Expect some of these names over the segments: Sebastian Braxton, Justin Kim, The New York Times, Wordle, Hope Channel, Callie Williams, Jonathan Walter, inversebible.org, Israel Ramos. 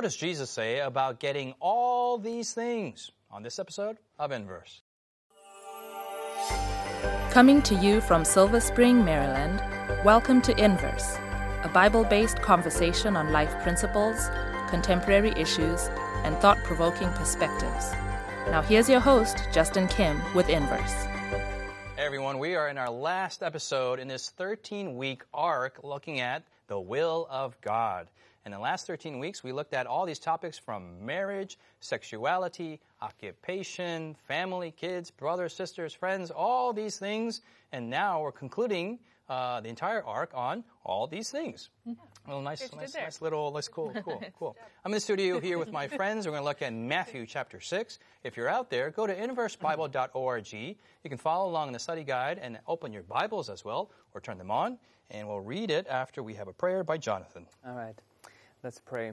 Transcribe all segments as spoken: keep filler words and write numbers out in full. What does Jesus say about getting all these things on this episode of Inverse? Coming to you from Silver Spring, Maryland, welcome to Inverse, a Bible-based conversation on life principles, contemporary issues, and thought-provoking perspectives. Now here's your host, Justin Kim, with Inverse. Hey everyone, we are in our last episode in this thirteen-week arc looking at the will of God. In the last thirteen weeks, we looked at all these topics from marriage, sexuality, occupation, family, kids, brothers, sisters, friends, all these things. And now we're concluding uh, the entire arc on all these things. Yeah. Well, nice, nice, nice little, nice, cool, cool, cool. I'm in the studio here with my friends. We're going to look at Matthew chapter six. If you're out there, go to inverse bible dot org. You can follow along in the study guide and open your Bibles as well, or turn them on, and we'll read it after we have a prayer by Jonathan. All right. Let's pray.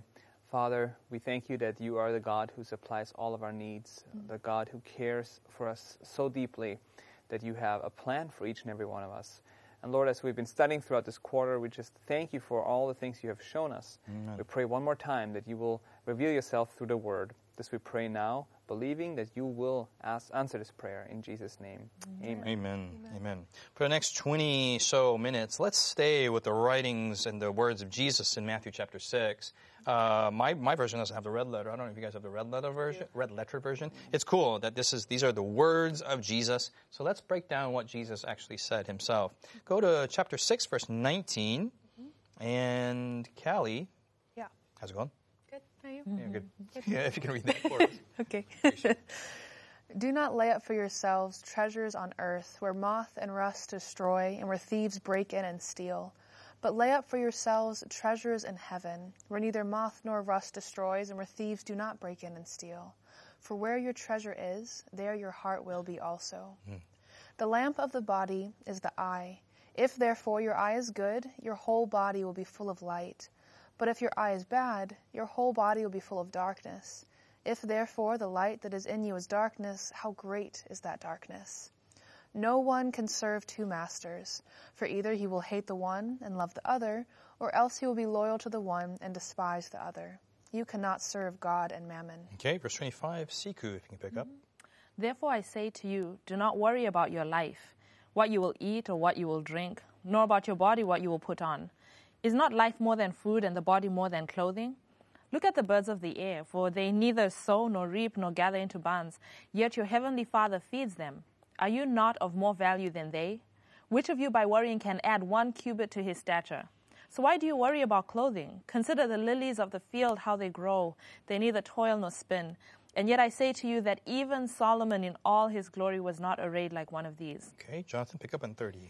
Father, we thank you that you are the God who supplies all of our needs, mm-hmm. the God who cares for us so deeply that you have a plan for each and every one of us. And Lord, as we've been studying throughout this quarter, we just thank you for all the things you have shown us. Mm-hmm. We pray one more time that you will reveal yourself through the Word. This we pray now, believing that you will ask, answer this prayer in Jesus' name. Amen. Amen. Amen. Amen. For the next twenty so minutes, let's stay with the writings and the words of Jesus in Matthew chapter six. Uh, my, my version doesn't have the red letter. I don't know if you guys have the red letter version. Yeah. Red letter version. It's cool that this is these are the words of Jesus. So let's break down what Jesus actually said himself. Go to chapter six, verse nineteen. And Callie. Yeah. How's it going? You? Yeah, good. Yeah, if you can read that for us. Okay. Do not lay up for yourselves treasures on earth where moth and rust destroy and where thieves break in and steal. But lay up for yourselves treasures in heaven where neither moth nor rust destroys and where thieves do not break in and steal. For where your treasure is, there your heart will be also. Mm. The lamp of the body is the eye. If therefore your eye is good, your whole body will be full of light. But if your eye is bad, your whole body will be full of darkness. If therefore the light that is in you is darkness, how great is that darkness? No one can serve two masters, for either he will hate the one and love the other, or else he will be loyal to the one and despise the other. You cannot serve God and mammon. Okay, verse twenty-five, Siku, if you can pick mm-hmm. up. Therefore I say to you, do not worry about your life, what you will eat or what you will drink, nor about your body what you will put on. Is not life more than food and the body more than clothing? Look at the birds of the air, for they neither sow nor reap nor gather into barns, yet your heavenly Father feeds them. Are you not of more value than they? Which of you by worrying can add one cubit to his stature? So why do you worry about clothing? Consider the lilies of the field, how they grow. They neither toil nor spin. And yet I say to you that even Solomon in all his glory was not arrayed like one of these. Okay, Jonathan, pick up on thirty.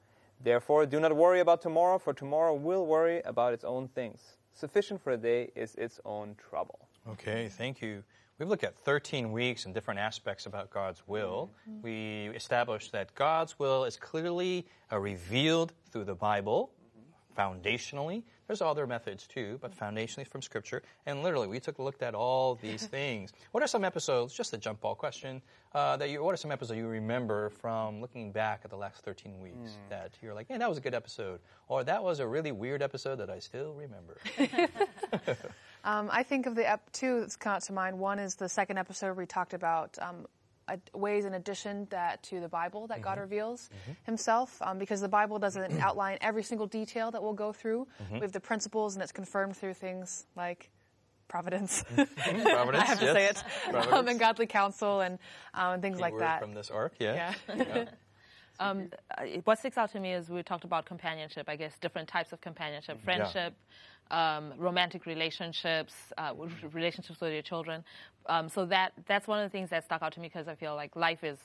Therefore, do not worry about tomorrow, for tomorrow will worry about its own things. Sufficient for a day is its own trouble. Okay, thank you. We've looked at thirteen weeks and different aspects about God's will. Mm-hmm. We established that God's will is clearly uh, revealed through the Bible, mm-hmm. foundationally. There's other methods too, but foundationally from Scripture. And literally, we took a look at all these things. What are some episodes, just a jump ball question, uh, that you, what are some episodes you remember from looking back at the last thirteen weeks mm. that you're like, yeah, that was a good episode, or that was a really weird episode that I still remember? um, I think of the ep- two that's come out to mind. One is the second episode where we talked about um, ways in addition that to the Bible that mm-hmm. God reveals mm-hmm. himself, um, because the Bible doesn't outline every single detail that we'll go through. Mm-hmm. We have the principles, and it's confirmed through things like providence. Mm-hmm. Providence, I have to yes. say it. Um, and godly counsel and um, things Key like word that. From this arc, yeah. yeah. yeah. Um, what sticks out to me is we talked about companionship, I guess, different types of companionship, friendship, yeah. um, romantic relationships, uh, relationships with your children. Um, so that that's one of the things that stuck out to me, because I feel like life is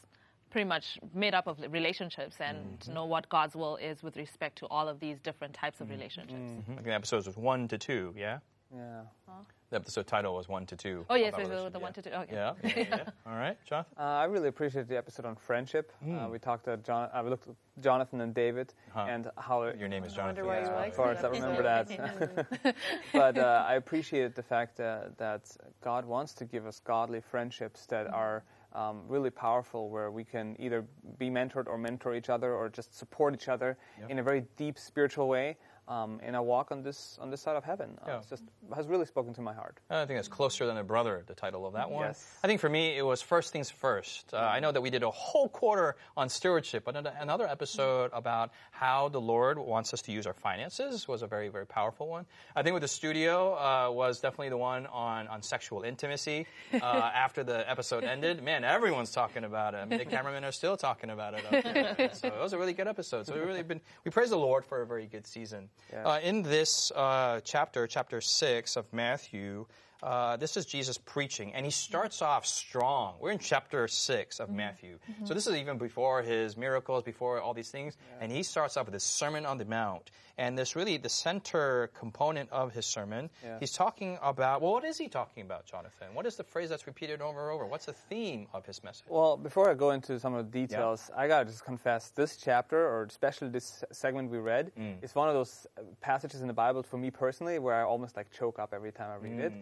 pretty much made up of relationships, and mm-hmm. know what God's will is with respect to all of these different types of relationships. Mm-hmm. Like in episodes with one to two, yeah? Yeah. Huh? The episode title was one to two. Oh, yes, it was the one to two. Okay. Yeah. Yeah, yeah, yeah. All right, Jonathan? Uh, I really appreciate the episode on friendship. Mm. Uh, we talked to John, uh, we looked at Jonathan and David huh. and how... Your name is Jonathan. Yeah, yeah, of course, I remember that. But uh, I appreciated the fact uh, that God wants to give us godly friendships that are... Um, really powerful, where we can either be mentored or mentor each other or just support each other yep. in a very deep spiritual way um, in a walk on this on this side of heaven. Uh, yeah. It just has really spoken to my heart. I think it's Closer Than a Brother, the title of that one. Yes. I think for me, it was First Things First. Uh, I know that we did a whole quarter on stewardship, but another episode about how the Lord wants us to use our finances was a very, very powerful one. I think with the studio uh, was definitely the one on, on sexual intimacy uh, after the episode ended. Man, everyone's talking about it. I mean, the cameramen are still talking about it. Up there. So it was a really good episode. So we really been we praise the Lord for a very good season. Yeah. Uh, in this uh, chapter, chapter six of Matthew, uh, this is Jesus preaching, and he starts off strong. We're in chapter six of mm-hmm. Matthew, mm-hmm. so this is even before his miracles, before all these things. Yeah. And he starts off with his Sermon on the Mount, and this really the center component of his sermon. Yeah. He's talking about well, what is he talking about, Jonathan? What is the phrase that's repeated over and over? What's the theme of his message? Well, before I go into some of the details, yeah. I gotta just confess this chapter, or especially this segment we read, mm. is one of those passages in the Bible for me personally where I almost like choke up every time I read mm. it.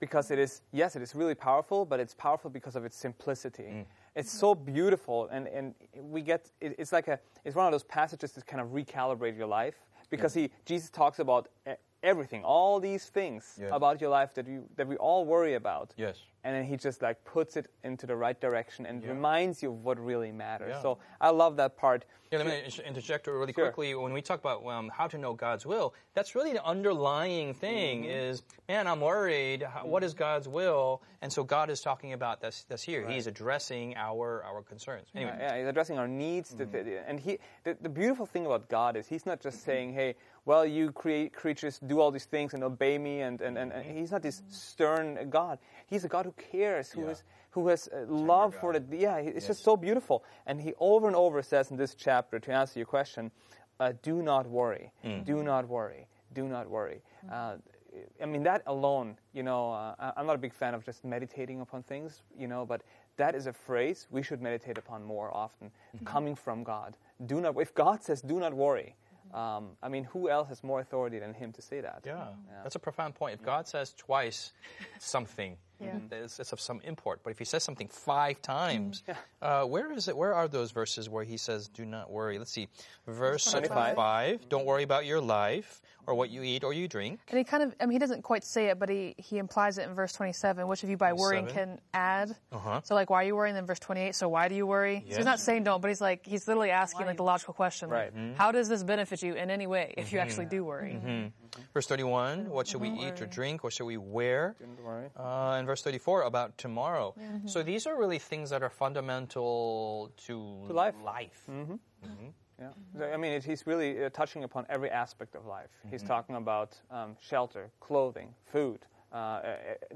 Because it is, yes, it is really powerful, but it's powerful because of its simplicity. Mm. It's so beautiful, and, and we get, it, it's like a, it's one of those passages that kind of recalibrate your life. Because yeah. he, Jesus talks about everything, all these things yes. about your life that you, that we all worry about. Yes. And then he just like puts it into the right direction and yeah. reminds you of what really matters. Yeah. So I love that part. Yeah, let me interject really sure. quickly. When we talk about um, how to know God's will, that's really the underlying thing mm-hmm. is, man, I'm worried. Mm-hmm. What is God's will? And so God is talking about this, this here. Right. He's addressing our, our concerns. Anyway. Yeah, yeah, he's addressing our needs. Mm-hmm. to, to, and he, the, the beautiful thing about God is he's not just mm-hmm. saying, hey, well, you create creatures, do all these things and obey me. And, and, and, and he's not this stern God. He's a God who cares, who yeah. is who has uh, love for the yeah it's yes. just so beautiful. And he over and over says in this chapter, to answer your question, uh, do not worry, mm. do not worry, do not worry. uh, I mean, that alone, you know, uh, I'm not a big fan of just meditating upon things, you know, but that is a phrase we should meditate upon more often, mm-hmm. coming from God. Do not, if God says do not worry, Um, I mean, who else has more authority than him to say that? Yeah, yeah. That's a profound point. If yeah. God says twice something, yeah. it's, it's of some import. But if he says something five times, yeah. uh, where is it? Where are those verses where he says, do not worry? Let's see. Verse twenty-five, don't worry about your life or what you eat or you drink. And he kind of, I mean, he doesn't quite say it, but he, he implies it in verse twenty-seven, which if you by worrying can add. Uh-huh. So like, why are you worrying? Then verse twenty-eight, so why do you worry? Yes. So he's not saying don't, but he's like, he's literally asking like the logical question. Right. Mm-hmm. How does this benefit you in any way if mm-hmm. you actually do worry? Mm-hmm. Mm-hmm. Verse thirty-one, what should we eat worry. Or drink? What should we wear? Don't worry. Uh, and verse thirty-four, about tomorrow. Mm-hmm. So these are really things that are fundamental to, to life. life. Mm-hmm. Mm-hmm. Yeah, so, I mean, it, he's really uh, touching upon every aspect of life. Mm-hmm. He's talking about um, shelter, clothing, food, uh, uh,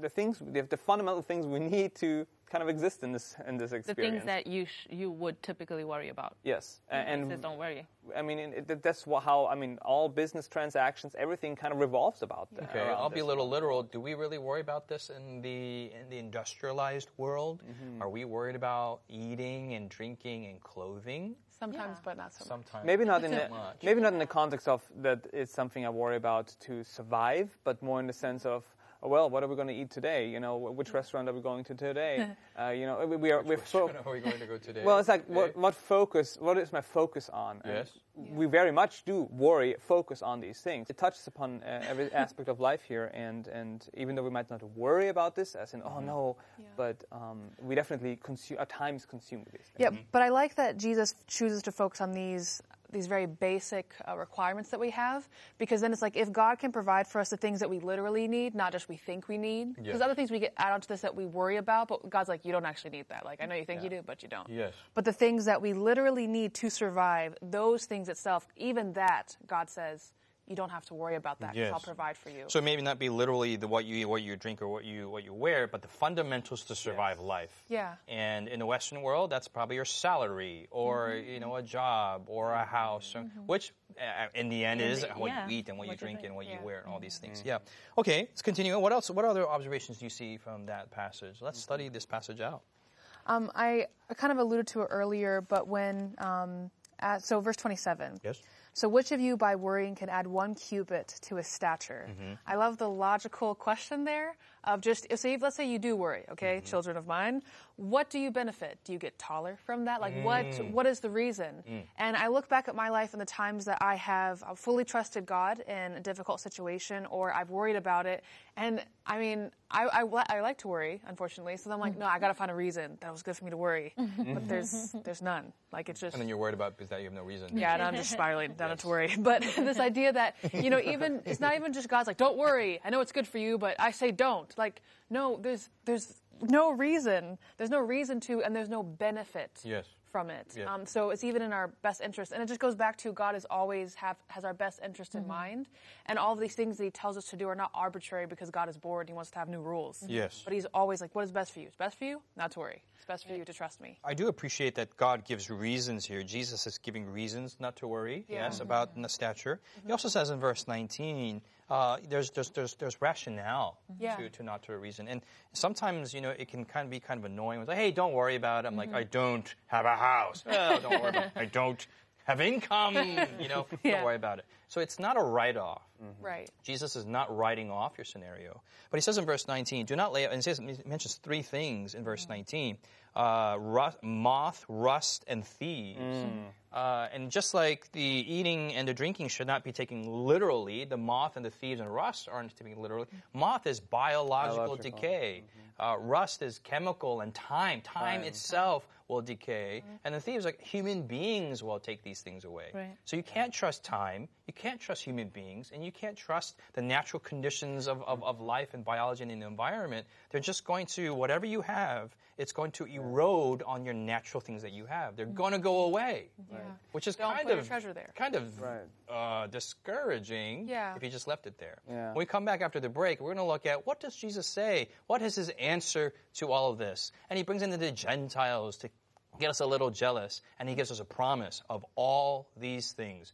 the things, the, the fundamental things we need to kind of exist in this in this experience. The things that you sh- you would typically worry about. Yes, and, and he says, don't worry. I mean, it, that's how I mean, all business transactions, everything kind of revolves about that. Okay, I'll be a little literal. Do we really worry about this in the in the industrialized world? Mm-hmm. Are we worried about eating and drinking and clothing? Sometimes, yeah. but not so Sometimes. much. Maybe not in the maybe not in the context of that it's something I worry about to survive, but more in the sense of, well, what are we going to eat today? You know, which restaurant are we going to today? Uh, you know, we, we are. Which we're fo- are we going to go today? Well, it's like what, what focus? What is my focus on? And yes, we very much do worry, focus on these things. It touches upon uh, every aspect of life here, and and even though we might not worry about this, as in, oh no, yeah. but um, we definitely consume. Our time is consumed with these things. Yeah, mm-hmm. but I like that Jesus chooses to focus on these. these very basic uh, requirements that we have, because then it's like if God can provide for us the things that we literally need, not just we think we need, because yes. other things we get add onto this that we worry about, but God's like, you don't actually need that. Like, I know you think yeah. you do, but you don't. Yes. But the things that we literally need to survive, those things itself, even that, God says, you don't have to worry about that. Yes. I'll provide for you. So maybe not be literally the what you eat, what you drink, or what you what you wear, but the fundamentals to survive yes. life. Yeah. And in the Western world, that's probably your salary, or mm-hmm. you know, a job, or a house, or, mm-hmm. which uh, in the end in is the, what yeah. you eat and what, what you drink, drink and what yeah. you wear, and all these things. Mm-hmm. Yeah. Okay. Let's continue. What else? What other observations do you see from that passage? Let's mm-hmm. study this passage out. Um, I kind of alluded to it earlier, but when um, at, so verse twenty-seven. Yes. So which of you by worrying can add one cubit to his stature? Mm-hmm. I love the logical question there of just, so if, let's say you do worry, okay, mm-hmm. children of mine, what do you benefit? Do you get taller from that? Like mm. what, what is the reason? Mm. And I look back at my life and the times that I have fully trusted God in a difficult situation, or I've worried about it. And I mean, I, I, I like to worry, unfortunately. So then I'm like, no, I got to find a reason that was good for me to worry. Mm-hmm. But there's, there's none. Like it's just. And then you're worried about is that you have no reason. Yeah. And I'm just spiraling down yes. to worry. But this idea that, you know, even, it's not even just God's like, don't worry. I know it's good for you, but I say don't. Like, no, there's, there's, no reason. There's no reason to, and there's no benefit yes. from it. Yes. Um, so it's even in our best interest. And it just goes back to God is always have, has our best interest mm-hmm. in mind. And all of these things that he tells us to do are not arbitrary because God is bored and he wants to have new rules. Mm-hmm. Yes. But he's always like, what is best for you? It's best for you not to worry. It's best for you to trust me. I do appreciate that God gives reasons here. Jesus is giving reasons not to worry, yeah. yes, mm-hmm. about the stature. Mm-hmm. He also says in verse nineteen, Uh, there's, there's, there's, there's rationale yeah. to, to not to a reason. And sometimes, you know, it can kind of be kind of annoying. It's like, hey, don't worry about it. I'm mm-hmm. like, I don't have a house. Oh, don't worry about it. I don't have income. You know, yeah. don't worry about it. So it's not a write-off. Mm-hmm. Right. Jesus is not writing off your scenario. But he says in verse nineteen, do not lay up, and he, says, he mentions three things in verse mm-hmm. nineteen. Uh, rust, moth, rust, and thieves. Mm. Uh, and just like the eating and the drinking should not be taken literally, the moth and the thieves and rust aren't to be literally. Moth is biological, biological. decay. Mm-hmm. uh, rust is chemical and time. Time, time. itself will decay. Mm-hmm. And the thieves, like human beings, will take these things away. Right. So you can't trust time. You can't trust human beings. And you can't trust the natural conditions of, of, of life and biology and in the environment. They're just going to, whatever you have, it's going to erode on your natural things that you have. They're going to go away, right. which is Don't kind, of, treasure there. kind of right. uh, discouraging yeah. if you just left it there. Yeah. When we come back after the break, we're going to look at what does Jesus say? What is his answer to all of this? And he brings in the Gentiles to get us a little jealous, and he gives us a promise of all these things.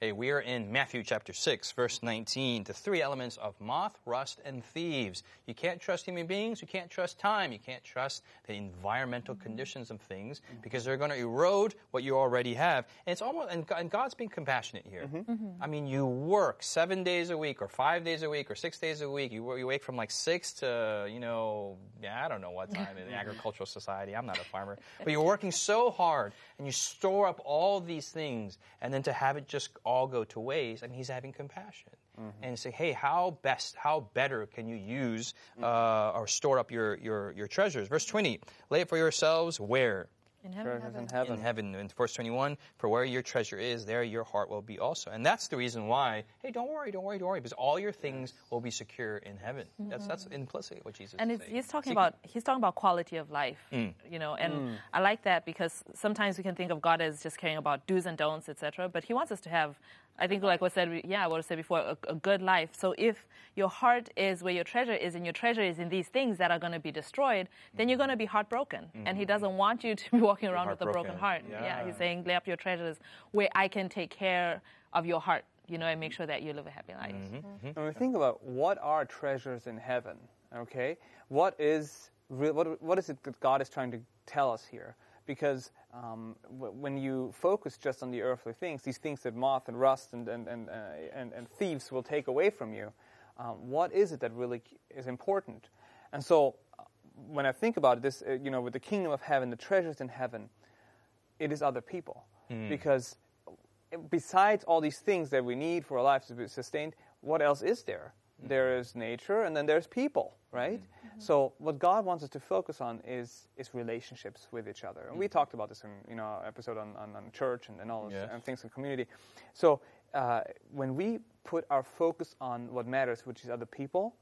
Hey, we are in Matthew chapter six, verse nineteen, the three elements of moth, rust, and thieves. You can't trust human beings, you can't trust time, you can't trust the environmental conditions of things because they're going to erode what you already have. And it's almost, and God's being compassionate here. Mm-hmm. Mm-hmm. I mean, you work seven days a week or five days a week or six days a week. You, you wake from like six to, you know, I don't know what time in agricultural society. I'm not a farmer. But you're working so hard and you store up all these things and then to have it just all go to waste. I mean, he's having compassion. Mm-hmm. And say, hey, how best, how better can you use uh, or store up your, your, your treasures? Verse twenty, lay it for yourselves where? In heaven. Treasures in heaven. In heaven. In verse twenty-one, for where your treasure is, there your heart will be also. And that's the reason why, hey, don't worry, don't worry, don't worry, because all your things will be secure in heaven. Mm-hmm. That's that's implicitly what Jesus and is saying. And he's talking so about can, he's talking about quality of life, mm. you know. And mm. I like that because sometimes we can think of God as just caring about do's and don'ts, et cetera. But he wants us to have, I think, like what said, yeah, what I said before, a, a good life. So if your heart is where your treasure is, and your treasure is in these things that are going to be destroyed, then you're going to be heartbroken. Mm-hmm. And he doesn't want you to be walking around with a broken heart. Yeah. yeah, he's saying, lay up your treasures where I can take care of your heart, you know, and make sure that you live a happy life. Mm-hmm. Mm-hmm. And when we think about what are treasures in heaven, okay, what is what what is it that God is trying to tell us here? Because um, w- when you focus just on the earthly things, these things that moth and rust and and and, uh, and, and thieves will take away from you, um, what is it that really is important? And so, uh, when I think about this, uh, you know, with the kingdom of heaven, the treasures in heaven, it is other people. Mm. Because besides all these things that we need for our lives to be sustained, what else is there? there is nature, and then there's people, right? Mm-hmm. So what God wants us to focus on is is relationships with each other. And mm-hmm. we talked about this in you know episode on, on, on church and, and all this yes. and things in community. So uh, when we put our focus on what matters, which is other people,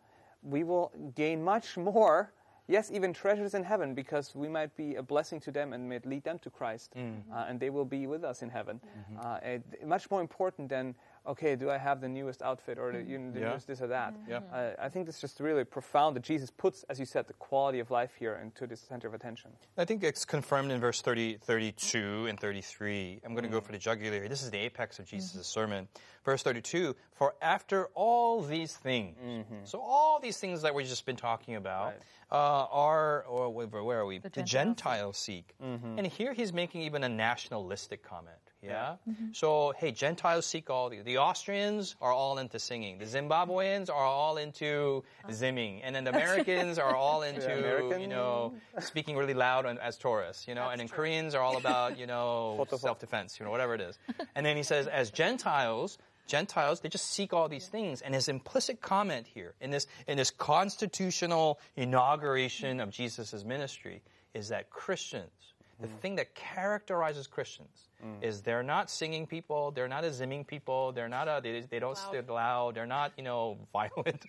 we will gain much more. Yes, even treasures in heaven, because we might be a blessing to them and may lead them to Christ, mm. uh, and they will be with us in heaven. Mm-hmm. uh, it, much more important than, okay, do I have the newest outfit or the, you know, the yeah. newest this or that? Yeah. Uh, I think it's just really profound that Jesus puts, as you said, the quality of life here into the center of attention. I think it's confirmed in verse thirty, thirty-two, and thirty-three. I'm going to mm. go for the jugular. This is the apex of Jesus' mm-hmm. sermon. Verse thirty-two, for after all these things, mm-hmm. so all these things that we've just been talking about, right. uh, Uh, are, or where are we? The, the Gentiles seek. Mm-hmm. And here he's making even a nationalistic comment. Yeah? Mm-hmm. So, hey, Gentiles seek all these. The Austrians are all into singing. The Zimbabweans are all into zimming. And then the Americans are all into, yeah, you know, speaking really loud and, as tourists, you know. That's and then true. Koreans are all about, you know, self-defense, you know, whatever it is. And then he says, as Gentiles... Gentiles, they just seek all these things. And his implicit comment here in this in this constitutional inauguration of Jesus' ministry is that Christians, the mm. thing that characterizes Christians mm. is they're not singing people, they're not a zimming people, they're not a, they, they don't loud. sit loud, they're not, you know, violent.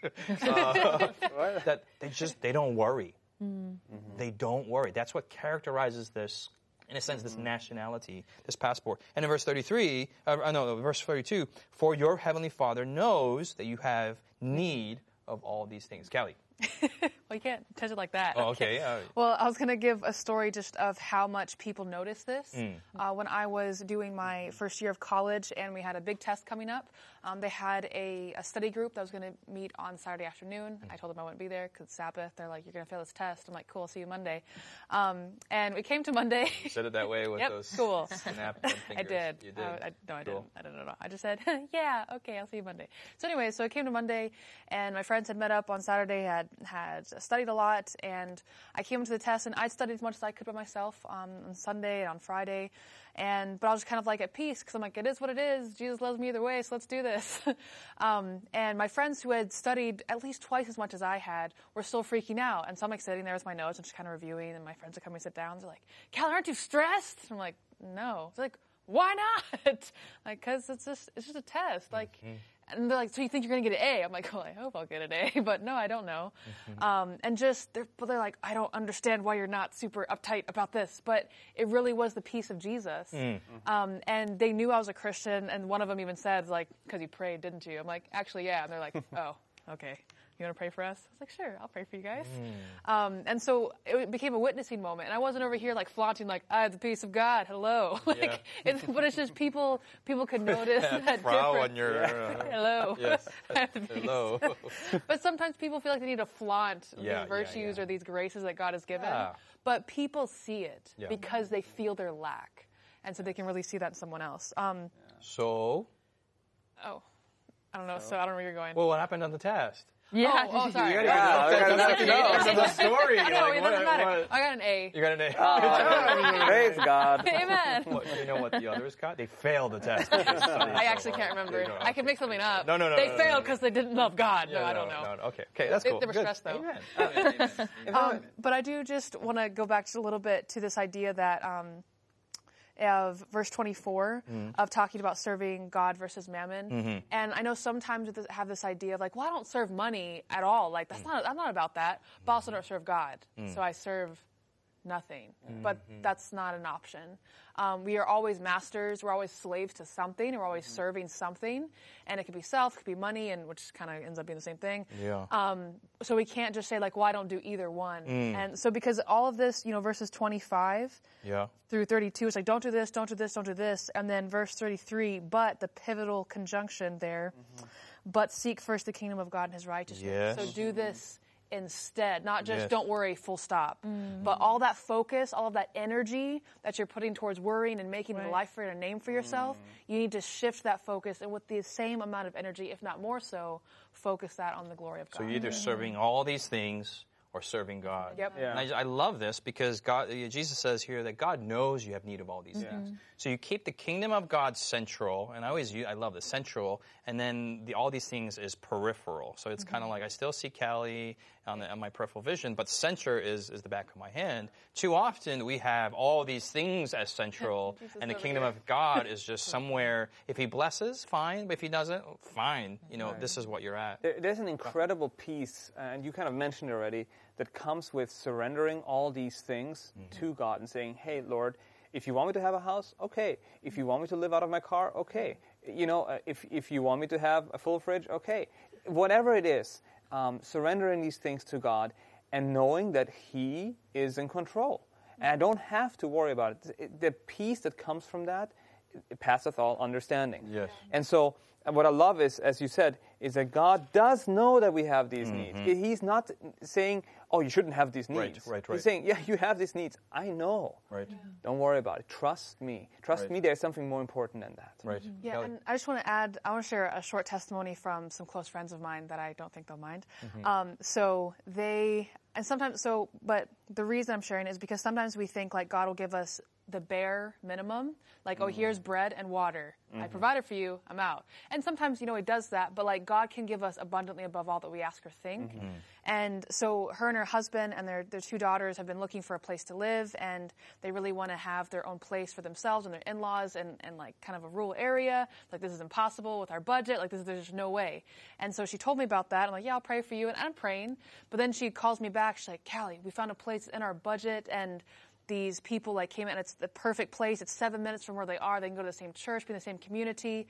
uh, that they just, they don't worry. Mm. Mm-hmm. They don't worry. That's what characterizes this in a sense, mm-hmm. this nationality, this passport. And in verse thirty-three, uh, no, verse thirty-two, for your heavenly Father knows that you have need of all these things. Callie. Well, you can't touch it like that. Oh, okay. okay. Well, I was going to give a story just of how much people notice this. Mm. Uh, when I was doing my first year of college and we had a big test coming up, um, they had a, a study group that was going to meet on Saturday afternoon. Mm. I told them I wouldn't be there because it's Sabbath. They're like, you're going to fail this test. I'm like, cool, I'll see you Monday. Um, and we came to Monday. You said it that way with yep, those cool. snap fingers. I did. You did. Uh, I, no, I cool. didn't. I didn't at all. I just said, yeah, okay, I'll see you Monday. So anyway, so I came to Monday and my friends had met up on Saturday at had studied a lot, and I came to the test, and I studied as much as I could by myself um, on Sunday and on Friday, and but I was just kind of like at peace, because I'm like, it is what it is, Jesus loves me either way, so let's do this. um, and my friends who had studied at least twice as much as I had were still freaking out, and so I'm like sitting there with my notes, and just kind of reviewing, and my friends are coming to sit down, they're like, Cal, aren't you stressed? I'm like, no. They're like, why not? Like, because it's just, it's just a test, like, mm-hmm. And they're like, so you think you're going to get an A? I'm like, well, I hope I'll get an A, but no, I don't know. Mm-hmm. Um, and just, they're, but they're like, I don't understand why you're not super uptight about this. But it really was the peace of Jesus. Mm-hmm. Um, and they knew I was a Christian. And one of them even said, like, because you prayed, didn't you? I'm like, actually, yeah. And they're like, oh, okay. You want to pray for us? I was like, sure, I'll pray for you guys. Mm. Um, and so it became a witnessing moment. And I wasn't over here like flaunting, like, I have the peace of God. Hello. Like, yeah. it's, but it's just people, people could notice that prow difference. On your, uh, hello. Yes. I have the peace. Hello. But sometimes people feel like they need to flaunt yeah, these virtues yeah, yeah. or these graces that God has given. Yeah. But people see it yeah. because they feel their lack. And so they can really see that in someone else. Um, yeah. So? Oh, I don't know. So, so I don't know where you're going. Well, what happened on the test? Yeah, oh, oh, sorry. You got to know the story. No, like, it what, doesn't matter. What? I got an A. You got an A. Oh, praise God. Amen. What, you know what the others got? They failed the test. I actually can't remember. Yeah, no, I could make something up. No, no, no. They no, failed because no, no, no. they didn't love God. Yeah, no, no, I don't know. No, no. Okay, okay, that's cool. They, they were stressed though. Amen. Amen. Amen. Um, but I do just want to go back just a little bit to this idea that. Um, of verse twenty-four mm. of talking about serving God versus mammon. Mm-hmm. And I know sometimes we have this idea of like, well, I don't serve money at all. Like, that's mm. not, I'm not about that. But I also don't serve God. Mm. So I serve nothing. Mm-hmm. But that's not an option. Um, we are always masters. We're always slaves to something. We're always mm-hmm. serving something. And it could be self, it could be money, and which kind of ends up being the same thing. Yeah. Um, so we can't just say like, well, I don't do either one. Mm. And so because all of this, you know, verses twenty-five yeah. through thirty-two, it's like, don't do this, don't do this, don't do this. And then verse thirty-three, but the pivotal conjunction there, mm-hmm. but seek first the kingdom of God and his righteousness. Yes. So do this. Instead, not just yes. don't worry, full stop, mm-hmm. but all that focus, all of that energy that you're putting towards worrying and making right. a life for a name for yourself, mm-hmm. you need to shift that focus and with the same amount of energy, if not more so, focus that on the glory of God. So you're either mm-hmm. serving all these things or serving God. Yep. Yeah. And I, just, I love this because God, Jesus says here that God knows you have need of all these mm-hmm. things. So you keep the kingdom of God central, and I always use, I love this, central, and then the, all these things is peripheral. So it's mm-hmm. kind of like I still see Callie on, the, on my peripheral vision, but center is, is the back of my hand. Too often we have all these things as central, and the kingdom here. of God is just somewhere. If he blesses, fine, but if he doesn't, fine. You know, right. this is what you're at. There, there's an incredible peace, and you kind of mentioned it already, that comes with surrendering all these things mm-hmm. to God and saying, hey, Lord, if you want me to have a house, okay. If you want me to live out of my car, okay. You know, uh, if, if you want me to have a full fridge, okay. Whatever it is, um, surrendering these things to God and knowing that he is in control. And I don't have to worry about it. it the peace that comes from that, it passeth all understanding. Yes. And so what I love is, as you said, is that God does know that we have these mm-hmm. needs. He's not saying, oh, you shouldn't have these needs. Right, right, right. He's saying, yeah, you have these needs. I know. Right. Yeah. Don't worry about it. Trust me. Trust right. me, there's something more important than that. Right. Mm-hmm. Yeah, and I just want to add, I want to share a short testimony from some close friends of mine that I don't think they'll mind. Mm-hmm. Um, so they, and sometimes, so, but the reason I'm sharing is because sometimes we think like God will give us the bare minimum, like, mm-hmm. oh, here's bread and water. Mm-hmm. I provided for you, I'm out. And sometimes, you know, it does that, but like God can give us abundantly above all that we ask or think. Mm-hmm. And so her and her husband and their, their two daughters have been looking for a place to live, and they really want to have their own place for themselves and their in-laws and, and like kind of a rural area. Like, this is impossible with our budget. Like, this, there's just no way. And so she told me about that. I'm like, yeah, I'll pray for you. And I'm praying. But then she calls me back. She's like, Callie, we found a place in our budget, and these people like came in, and it's the perfect place. It's seven minutes from where they are. They can go to the same church, be in the same community.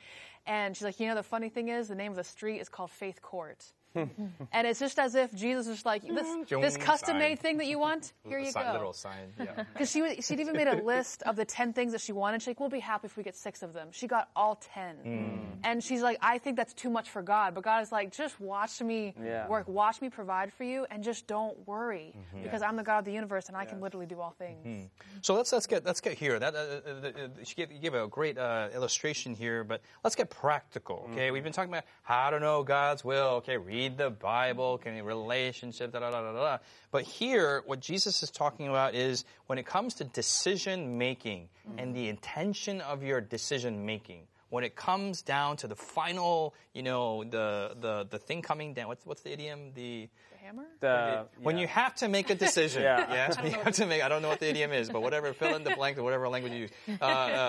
And she's like, you know, the funny thing is the name of the street is called Faith Court. And it's just as if Jesus was like, this, this custom-made thing that you want, here you sign, go. Literal sign, yeah. Because she, she'd even made a list of the ten things that she wanted. She's like, we'll be happy if we get six of them. She got all ten. Mm. And she's like, I think that's too much for God. But God is like, just watch me yeah. work, watch me provide for you, and just don't worry. Mm-hmm. Because yes. I'm the God of the universe, and yes. I can literally do all things. Mm-hmm. So let's let's get let's get here. That, uh, uh, uh, she gave, gave a great uh, illustration here, but let's get practical, okay? Mm-hmm. We've been talking about how to know God's will, okay, read the Bible, can you relationship, da, da, da, da, da. But here, what Jesus is talking about is when it comes to decision making mm-hmm. and the intention of your decision making, when it comes down to the final, you know, the the, the thing coming down, what's what's the idiom? The, the hammer? The, yeah. When you have to make a decision. yeah. Yes, when you have to make, I don't know what the idiom is, but whatever, fill in the blank or whatever language you use. Uh, uh,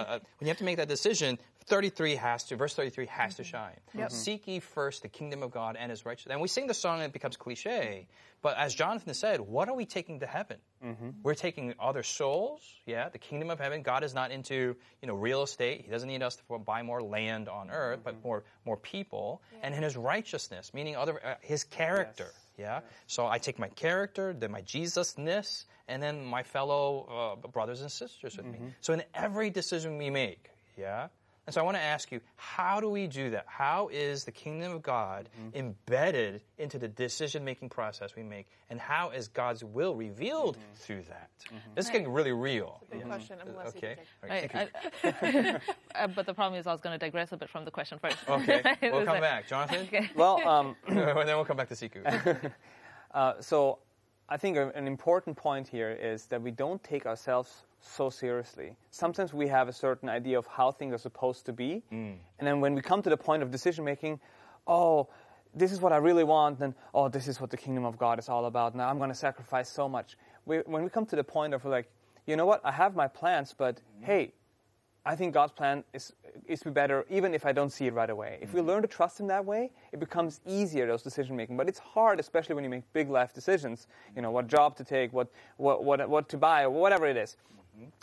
uh, when you have to make that decision, thirty-three has to, verse thirty-three has mm-hmm. to shine. Yep. Mm-hmm. Seek ye first the kingdom of God and his righteousness. And we sing the song and it becomes cliche. But as Jonathan said, what are we taking to heaven? Mm-hmm. We're taking other souls. Yeah, the kingdom of heaven. God is not into, you know, real estate. He doesn't need us to buy more land on earth, mm-hmm. but more, more people. Yeah. And in his righteousness, meaning other, uh, his character. Yes. Yeah. So I take my character, then my Jesus-ness, and then my fellow uh, brothers and sisters with mm-hmm. me. So in every decision we make, yeah, and so I want to ask you, how do we do that? How is the kingdom of God mm-hmm. embedded into the decision-making process we make? And how is God's will revealed mm-hmm. through that? Mm-hmm. This is getting really real. That's a good yeah. question. I'm glad okay. you okay. I, I, but the problem is I was going to digress a bit from the question first. Okay. We'll come back. Jonathan? Okay. Well, um, then we'll come back to Siku. uh, so I think an important point here is that we don't take ourselves so seriously. Sometimes we have a certain idea of how things are supposed to be. Mm. And then when we come to the point of decision making, oh, this is what I really want. And oh, this is what the kingdom of God is all about. Now I'm going to sacrifice so much. We, when we come to the point of like, you know what? I have my plans, but mm. hey, I think God's plan is, is to be better even if I don't see it right away. If mm. we learn to trust him that way, it becomes easier, those decision making. But it's hard, especially when you make big life decisions, you know, what job to take, what, what, what, what to buy, whatever it is.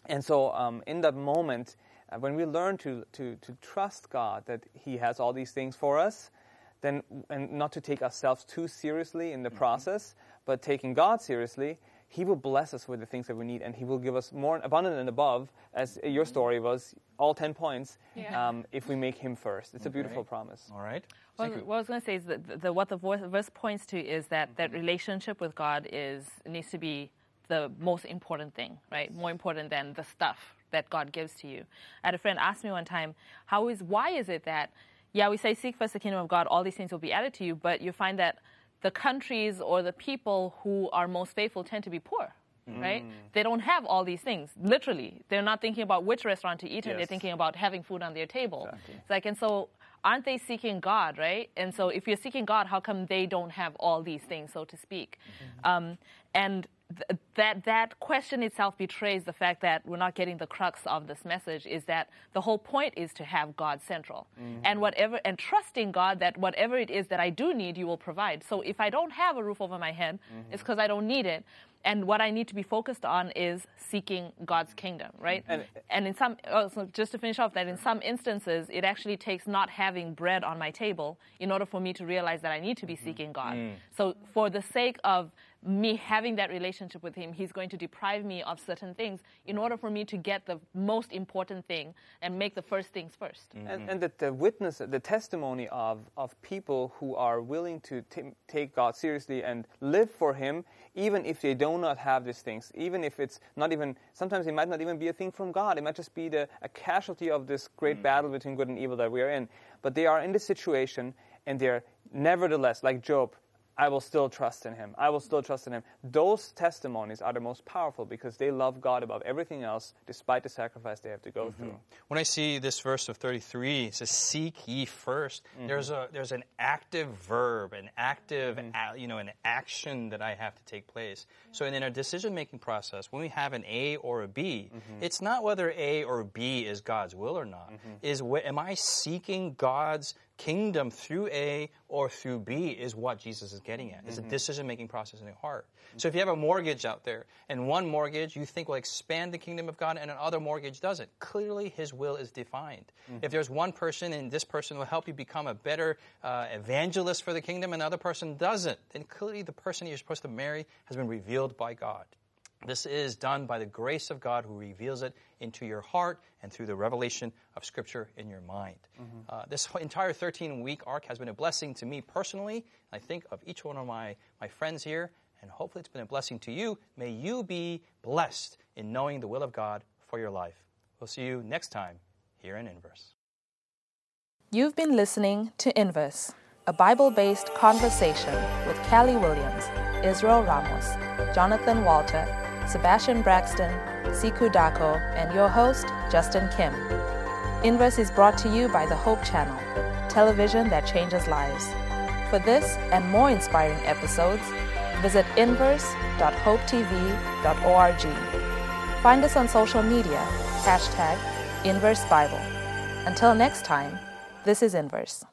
And so um, in that moment, uh, when we learn to, to, to trust God that he has all these things for us, then and not to take ourselves too seriously in the mm-hmm. process, but taking God seriously, he will bless us with the things that we need, and he will give us more abundant and above, as your story was, all ten points, yeah. um, if we make him first. It's okay. a beautiful promise. All right. Well, what I was going to say is that the, the, what the verse points to is that mm-hmm. that relationship with God is needs to be the most important thing, right? More important than the stuff that God gives to you. I had a friend ask me one time, "How is? Why is it that, yeah, we say seek first the kingdom of God, all these things will be added to you, but you find that the countries or the people who are most faithful tend to be poor, mm. right? They don't have all these things, literally. They're not thinking about which restaurant to eat in. Yes. They're thinking about having food on their table. Exactly. It's like, and so aren't they seeking God, right? And so if you're seeking God, how come they don't have all these things, so to speak? Mm-hmm. Um, and th- that that question itself betrays the fact that we're not getting the crux of this message, is that the whole point is to have God central. Mm-hmm. And whatever, and trusting God that whatever it is that I do need, you will provide. So if I don't have a roof over my head, mm-hmm. it's because I don't need it. And what I need to be focused on is seeking God's kingdom, right? And, and in some, oh, so just to finish off that, in some instances, it actually takes not having bread on my table in order for me to realize that I need to be mm-hmm. seeking God. Mm. So for the sake of me having that relationship with him, he's going to deprive me of certain things in order for me to get the most important thing and make the first things first. Mm-hmm. And, and that the witness, the testimony of, of people who are willing to t- take God seriously and live for him, even if they do not have these things, even if it's not even, sometimes it might not even be a thing from God. It might just be the, a casualty of this great mm-hmm. battle between good and evil that we are in. But they are in this situation, and they're nevertheless, like Job, I will still trust in him. I will still trust in him. Those testimonies are the most powerful because they love God above everything else despite the sacrifice they have to go mm-hmm. through. When I see this verse of thirty-three, it says, seek ye first. Mm-hmm. There's a there's an active verb, an active, mm-hmm. a, you know, an action that I have to take place. Mm-hmm. So in our decision-making process, when we have an A or a B, mm-hmm. it's not whether A or B is God's will or not. Mm-hmm. Is wh- am I seeking God's kingdom through A or through B is what Jesus is getting at. It's mm-hmm. a decision-making process in the heart. Mm-hmm. So if you have a mortgage out there, and one mortgage you think will expand the kingdom of God and another mortgage doesn't, clearly his will is defined. Mm-hmm. If there's one person and this person will help you become a better uh, evangelist for the kingdom and the other person doesn't, then clearly the person you're supposed to marry has been revealed by God. This is done by the grace of God who reveals it into your heart and through the revelation of Scripture in your mind. Mm-hmm. Uh, this entire thirteen-week arc has been a blessing to me personally. I think of each one of my, my friends here, and hopefully it's been a blessing to you. May you be blessed in knowing the will of God for your life. We'll see you next time here in Inverse. You've been listening to Inverse, a Bible-based conversation with Callie Williams, Israel Ramos, Jonathan Walter, Sebastian Braxton, Siku Dako, and your host, Justin Kim. Inverse is brought to you by the Hope Channel, television that changes lives. For this and more inspiring episodes, visit inverse dot hope t v dot org. Find us on social media, hashtag Inverse Bible. Until next time, this is Inverse.